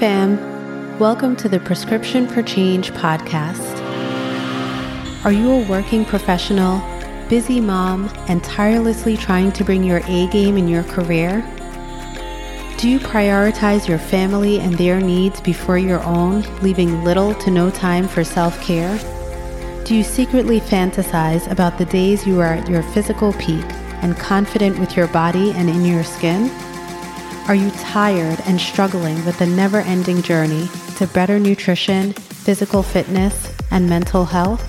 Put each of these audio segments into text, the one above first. fam. Welcome to the Prescription for Change podcast. Are you a working professional, busy mom, and tirelessly trying to bring your A game in your career? Do you prioritize your family and their needs before your own, leaving little to no time for self-care? Do you secretly fantasize about the days you are at your physical peak and confident with your body and in your skin? Are you tired and struggling with the never-ending journey to better nutrition, physical fitness, and mental health?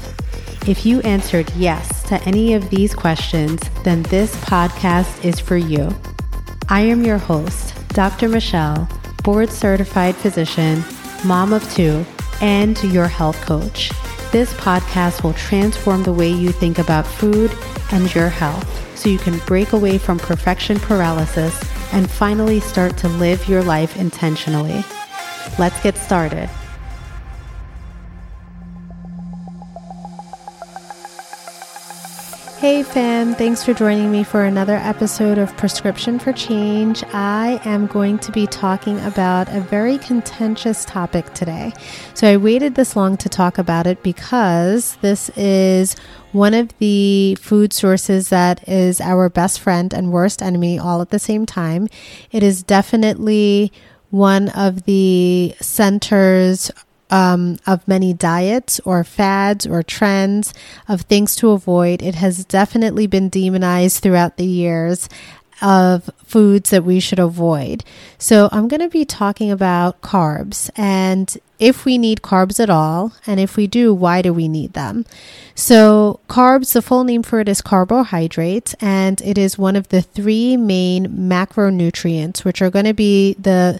If you answered yes to any of these questions, then this podcast is for you. I am your host, Dr. Michelle, board-certified physician, mom of two, and your health coach. This podcast will transform the way you think about food and your health so you can break away from perfection paralysis and finally start to live your life intentionally. Let's get started. Hey fam, thanks for joining me for another episode of Prescription for Change. I am going to be talking about a very contentious topic today. So I waited this long to talk about it because this is one of the food sources that is our best friend and worst enemy all at the same time. It is definitely one of the centers of many diets or fads or trends of things to avoid. It has definitely been demonized throughout the years of foods that we should avoid. So I'm going to be talking about carbs and if we need carbs at all, and if we do, why do we need them? So carbs, the full name for it is carbohydrates, and it is one of the three main macronutrients, which are going to be the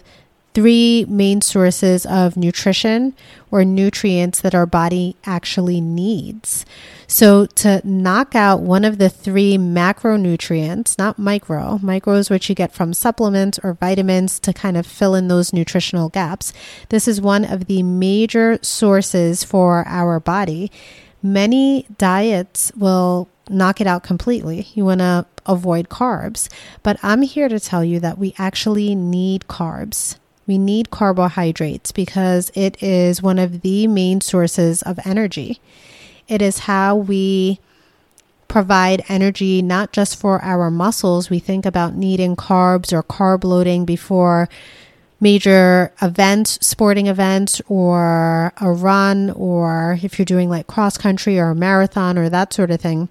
three main sources of nutrition or nutrients that our body actually needs. So to knock out one of the three macronutrients, not micro is what you get from supplements or vitamins to kind of fill in those nutritional gaps. This is one of the major sources for our body. Many diets will knock it out completely. You want to avoid carbs, but I'm here to tell you that we actually need carbs. We need carbohydrates because it is one of the main sources of energy. It is how we provide energy, not just for our muscles. We think about needing carbs or carb loading before major events, sporting events, or a run, or if you're doing like cross country or a marathon or that sort of thing.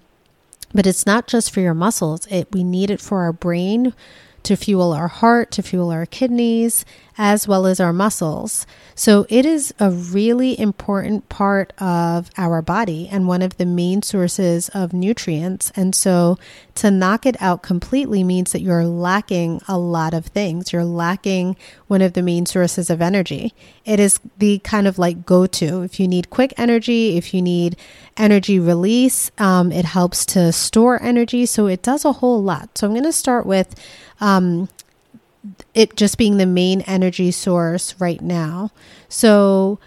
But it's not just for your muscles. We need it for our brain, to fuel our heart, to fuel our kidneys, as well as our muscles. So it is a really important part of our body and one of the main sources of nutrients. And so to knock it out completely means that you're lacking a lot of things. You're lacking one of the main sources of energy. It is the kind of like go-to. If you need quick energy, if you need energy release, it helps to store energy. So it does a whole lot. So I'm going to start with it just being the main energy source right now. So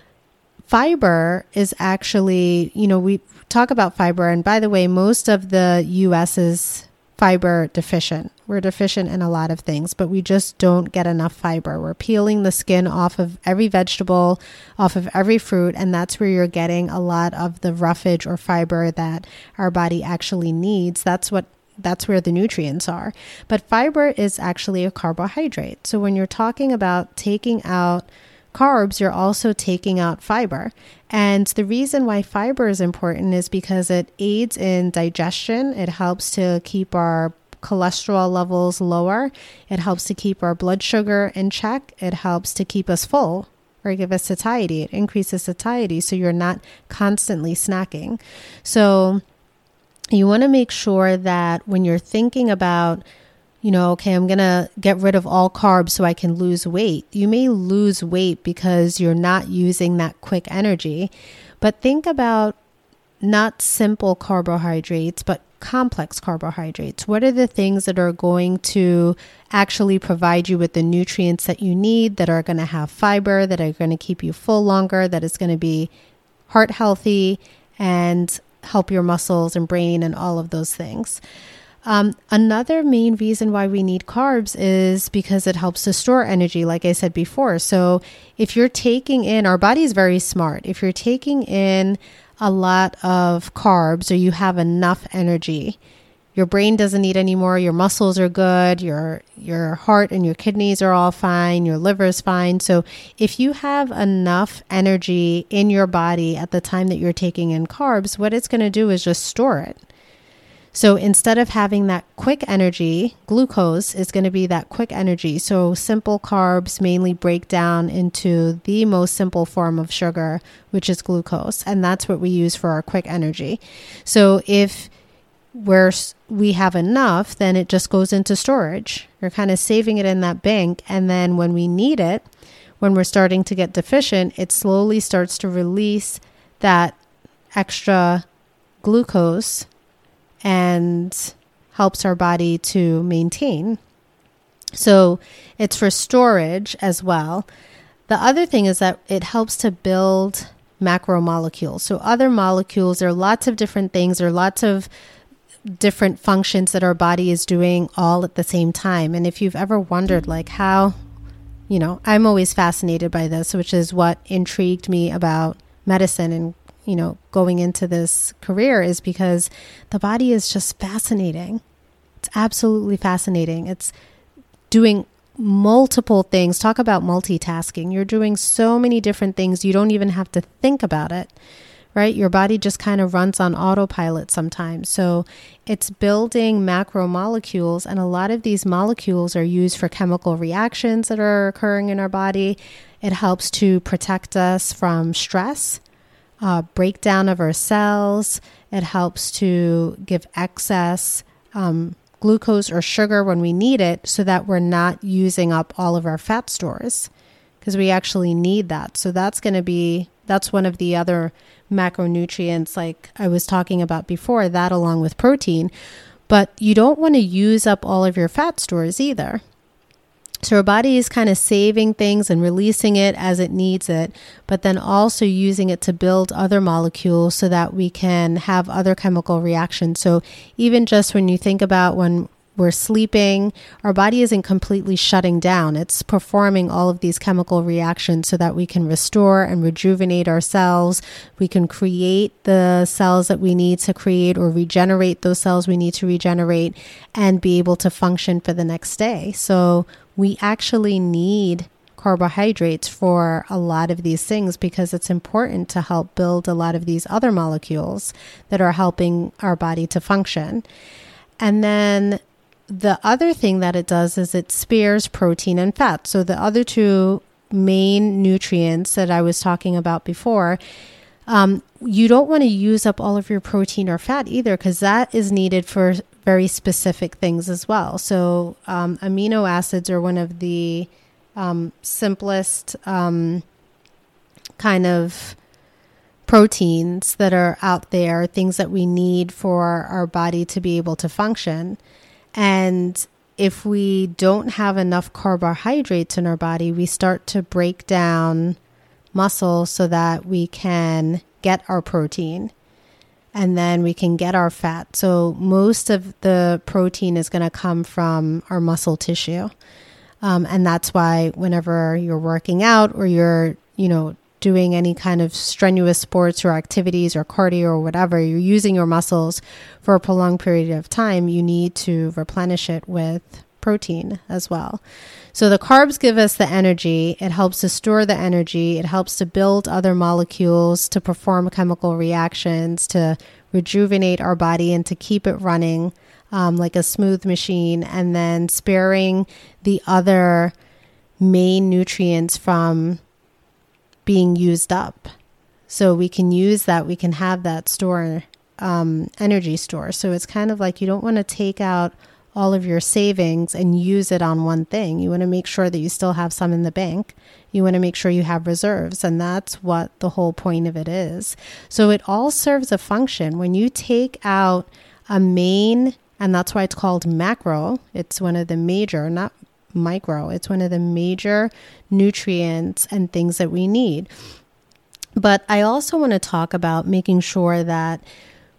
fiber is actually, we talk about fiber. And by the way, most of the U.S. is fiber deficient. We're deficient in a lot of things, but we just don't get enough fiber. We're peeling the skin off of every vegetable, off of every fruit, and that's where you're getting a lot of the roughage or fiber that our body actually needs. That's where the nutrients are. But fiber is actually a carbohydrate. So when you're talking about taking out carbs, you're also taking out fiber. And the reason why fiber is important is because it aids in digestion. It helps to keep our cholesterol levels lower. It helps to keep our blood sugar in check. It helps to keep us full or give us satiety. It increases satiety so you're not constantly snacking. So you want to make sure that when you're thinking about, I'm going to get rid of all carbs so I can lose weight. You may lose weight because you're not using that quick energy, but think about not simple carbohydrates, but complex carbohydrates. What are the things that are going to actually provide you with the nutrients that you need, that are going to have fiber, that are going to keep you full longer, that is going to be heart healthy and help your muscles and brain and all of those things. Another main reason why we need carbs is because it helps to store energy, like I said before. So if you're taking in, our body is very smart. If you're taking in a lot of carbs or you have enough energy, your brain doesn't need any more. Your muscles are good. Your heart and your kidneys are all fine. Your liver is fine. So if you have enough energy in your body at the time that you're taking in carbs, what it's going to do is just store it. So instead of having that quick energy, glucose is going to be that quick energy. So simple carbs mainly break down into the most simple form of sugar, which is glucose. And that's what we use for our quick energy. So if we have enough, then it just goes into storage. You're kind of saving it in that bank. And then when we need it, when we're starting to get deficient, it slowly starts to release that extra glucose and helps our body to maintain. So it's for storage as well. The other thing is that it helps to build macromolecules. So other molecules, there are lots of different things, there are lots of different functions that our body is doing all at the same time. And if you've ever wondered like how, I'm always fascinated by this, which is what intrigued me about medicine and going into this career, is because the body is just fascinating. It's absolutely fascinating. It's doing multiple things. Talk about multitasking. You're doing so many different things. You don't even have to think about it, right? Your body just kind of runs on autopilot sometimes. So it's building macromolecules, and a lot of these molecules are used for chemical reactions that are occurring in our body. It helps to protect us from stress, breakdown of our cells. It helps to give excess glucose or sugar when we need it, so that we're not using up all of our fat stores, because we actually need that. So that's one of the other macronutrients, like I was talking about before, that along with protein. But you don't want to use up all of your fat stores either. So our body is kind of saving things and releasing it as it needs it, but then also using it to build other molecules so that we can have other chemical reactions. So even just when you think about when we're sleeping, our body isn't completely shutting down. It's performing all of these chemical reactions so that we can restore and rejuvenate our cells. We can create the cells that we need to create, or regenerate those cells we need to regenerate, and be able to function for the next day. So we actually need carbohydrates for a lot of these things, because it's important to help build a lot of these other molecules that are helping our body to function. And then the other thing that it does is it spares protein and fat. So the other two main nutrients that I was talking about before, you don't want to use up all of your protein or fat either, because that is needed for very specific things as well. So amino acids are one of the simplest kind of proteins that are out there, things that we need for our body to be able to function. And if we don't have enough carbohydrates in our body, we start to break down muscle so that we can get our protein, and then we can get our fat. So most of the protein is going to come from our muscle tissue. And that's why whenever you're working out, or you're, doing any kind of strenuous sports or activities or cardio or whatever, you're using your muscles for a prolonged period of time, you need to replenish it with protein as well. So the carbs give us the energy. It helps to store the energy. It helps to build other molecules, to perform chemical reactions, to rejuvenate our body and to keep it running like a smooth machine. And then sparing the other main nutrients from being used up. So we can use that, we can have that store, energy store. So it's kind of like you don't want to take out all of your savings and use it on one thing. You want to make sure that you still have some in the bank. You want to make sure you have reserves, and that's what the whole point of it is. So it all serves a function. When you take out a main, and that's why it's called macro, it's one of the major, not micro. It's one of the major nutrients and things that we need. But I also want to talk about making sure that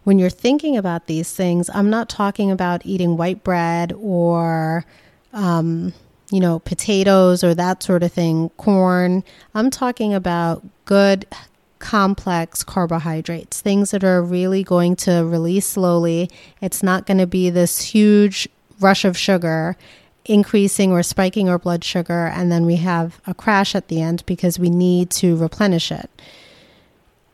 when you're thinking about these things, I'm not talking about eating white bread or, potatoes or that sort of thing, corn. I'm talking about good, complex carbohydrates, things that are really going to release slowly. It's not going to be this huge rush of sugar increasing or spiking our blood sugar, and then we have a crash at the end because we need to replenish it.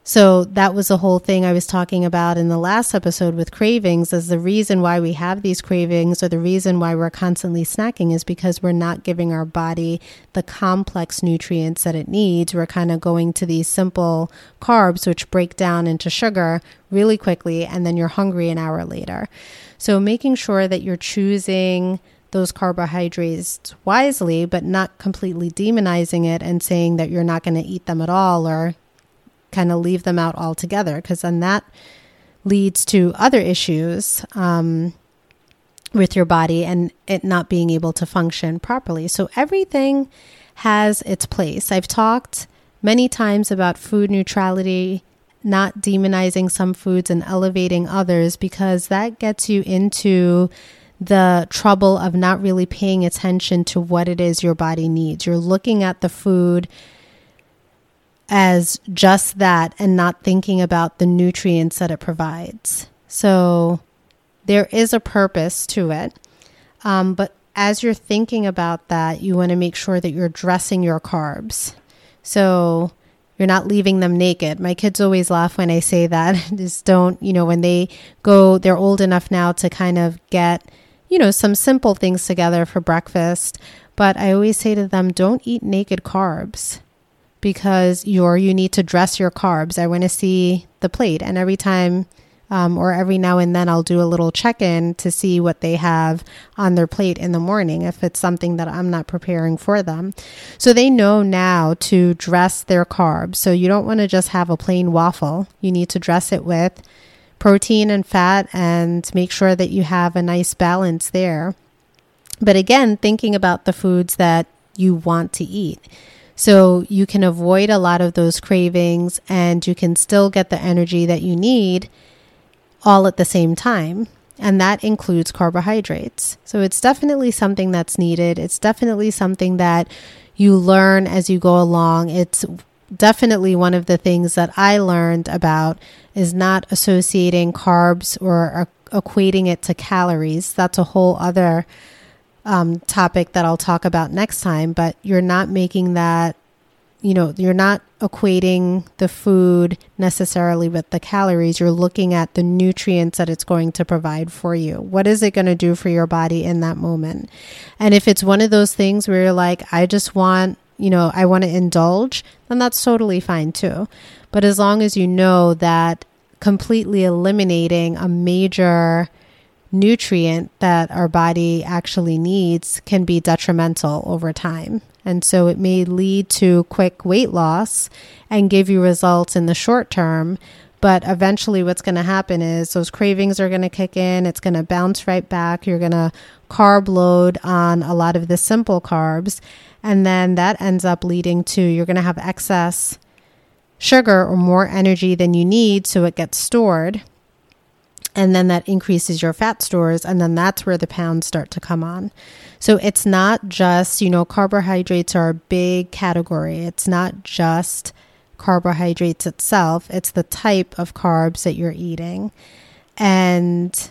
So that was the whole thing I was talking about in the last episode with cravings, as the reason why we have these cravings or the reason why we're constantly snacking is because we're not giving our body the complex nutrients that it needs. We're kind of going to these simple carbs, which break down into sugar really quickly, and then you're hungry an hour later. So making sure that you're choosing those carbohydrates wisely, but not completely demonizing it and saying that you're not going to eat them at all or kind of leave them out altogether, because then that leads to other issues with your body and it not being able to function properly. So everything has its place. I've talked many times about food neutrality, not demonizing some foods and elevating others, because that gets you into the trouble of not really paying attention to what it is your body needs. You're looking at the food as just that and not thinking about the nutrients that it provides. So there is a purpose to it. But as you're thinking about that, you want to make sure that you're dressing your carbs. So you're not leaving them naked. My kids always laugh when I say that. Just don't, when they go, they're old enough now to kind of get, some simple things together for breakfast. But I always say to them, don't eat naked carbs, because you need to dress your carbs. I want to see the plate. And every time or every now and then I'll do a little check-in to see what they have on their plate in the morning, if it's something that I'm not preparing for them. So they know now to dress their carbs. So you don't want to just have a plain waffle. You need to dress it with protein and fat and make sure that you have a nice balance there. But again, thinking about the foods that you want to eat. So you can avoid a lot of those cravings and you can still get the energy that you need all at the same time. And that includes carbohydrates. So it's definitely something that's needed. It's definitely something that you learn as you go along. It's definitely one of the things that I learned about is not associating carbs or equating it to calories. That's a whole other topic that I'll talk about next time, but you're not making that, you're not equating the food necessarily with the calories. You're looking at the nutrients that it's going to provide for you. What is it going to do for your body in that moment? And if it's one of those things where you're like, I just want, I want to indulge, then that's totally fine too. But as long as you know that completely eliminating a major nutrient that our body actually needs can be detrimental over time. And so it may lead to quick weight loss and give you results in the short term, but eventually what's going to happen is those cravings are going to kick in. It's going to bounce right back. You're going to carb load on a lot of the simple carbs. And then that ends up leading to you're going to have excess sugar or more energy than you need. So it gets stored. And then that increases your fat stores. And then that's where the pounds start to come on. So it's not just, carbohydrates are a big category. It's not just carbohydrates itself. It's the type of carbs that you're eating. And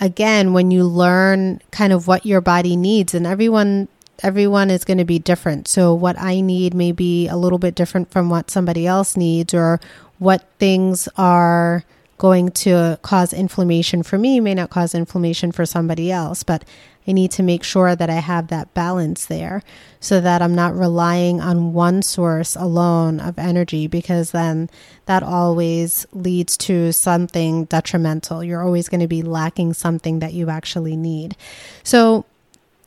again, when you learn kind of what your body needs, and everyone is going to be different. So what I need may be a little bit different from what somebody else needs, or what things are going to cause inflammation for me may not cause inflammation for somebody else, but I need to make sure that I have that balance there so that I'm not relying on one source alone of energy, because then that always leads to something detrimental. You're always going to be lacking something that you actually need. So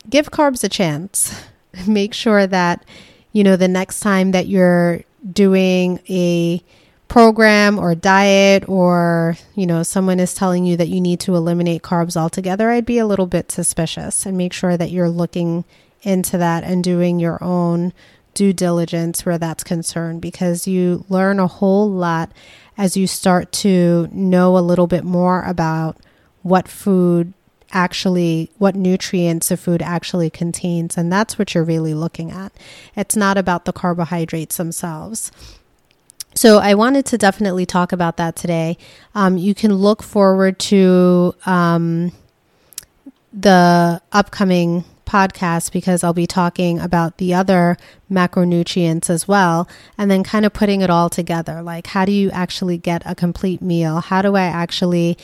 give carbs a chance. Make sure that, the next time that you're doing a program or diet, or someone is telling you that you need to eliminate carbs altogether, I'd be a little bit suspicious and make sure that you're looking into that and doing your own due diligence where that's concerned, because you learn a whole lot as you start to know a little bit more about what nutrients the food actually contains. And that's what you're really looking at. It's not about the carbohydrates themselves. So I wanted to definitely talk about that today. You can look forward to the upcoming podcast, because I'll be talking about the other macronutrients as well, and then kind of putting it all together. Like, how do you actually get a complete meal? How do I actually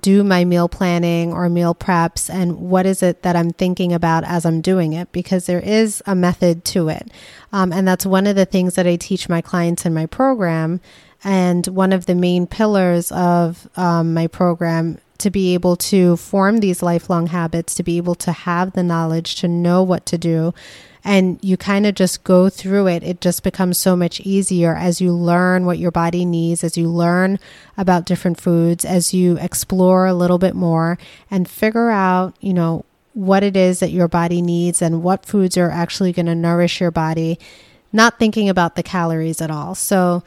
do my meal planning or meal preps, and what is it that I'm thinking about as I'm doing it? Because there is a method to it. And that's one of the things that I teach my clients in my program. And one of the main pillars of my program, to be able to form these lifelong habits, to be able to have the knowledge, to know what to do. And you kind of just go through it. It just becomes so much easier as you learn what your body needs, as you learn about different foods, as you explore a little bit more and figure out, what it is that your body needs and what foods are actually going to nourish your body, not thinking about the calories at all. So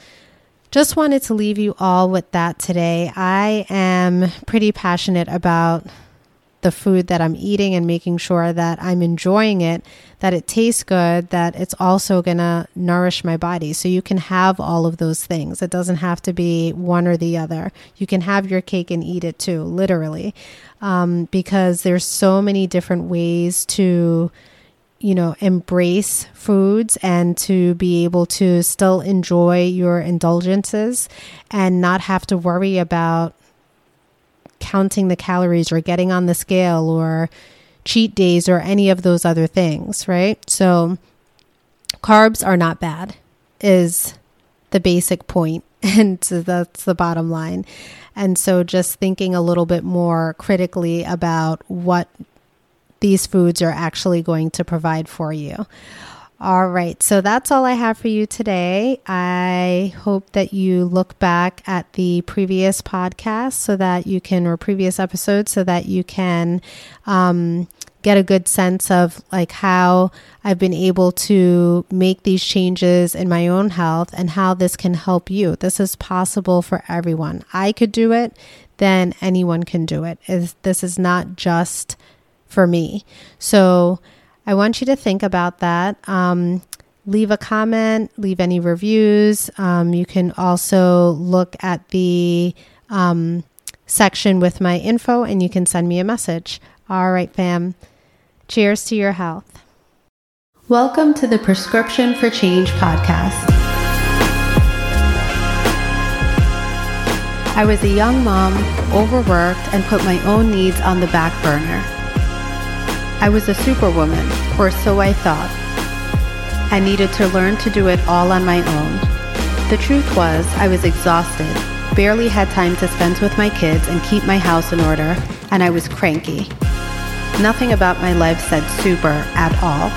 just wanted to leave you all with that today. I am pretty passionate about the food that I'm eating and making sure that I'm enjoying it, that it tastes good, that it's also going to nourish my body. So you can have all of those things. It doesn't have to be one or the other. You can have your cake and eat it too, literally, because there's so many different ways to embrace foods and to be able to still enjoy your indulgences and not have to worry about counting the calories or getting on the scale or cheat days or any of those other things, right? So carbs are not bad is the basic point. And so that's the bottom line. And so just thinking a little bit more critically about what these foods are actually going to provide for you. All right, so that's all I have for you today. I hope that you look back at the previous podcast previous episodes so that you can get a good sense of like how I've been able to make these changes in my own health and how this can help you. This is possible for everyone. I could do it, then anyone can do it. This is not just for me. So I want you to think about that. Leave a comment, leave any reviews. You can also look at the section with my info and you can send me a message. All right, fam. Cheers to your health. Welcome to the Prescription for Change podcast. I was a young mom, overworked, and put my own needs on the back burner. I was a superwoman, or so I thought. I needed to learn to do it all on my own. The truth was, I was exhausted, barely had time to spend with my kids and keep my house in order, and I was cranky. Nothing about my life said super at all.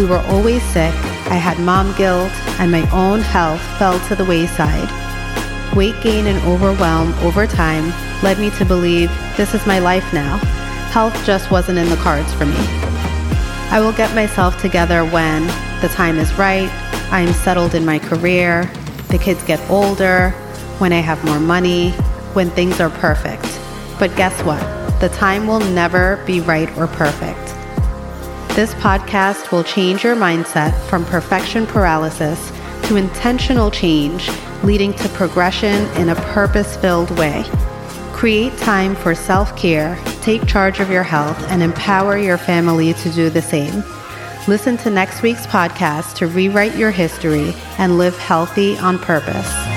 We were always sick, I had mom guilt, and my own health fell to the wayside. Weight gain and overwhelm over time led me to believe this is my life now. Health just wasn't in the cards for me. I will get myself together when the time is right, I am settled in my career, the kids get older, when I have more money, when things are perfect. But guess what? The time will never be right or perfect. This podcast will change your mindset from perfection paralysis to intentional change, leading to progression in a purpose-filled way. Create time for self-care, take charge of your health, and empower your family to do the same. Listen to next week's podcast to rewrite your history and live healthy on purpose.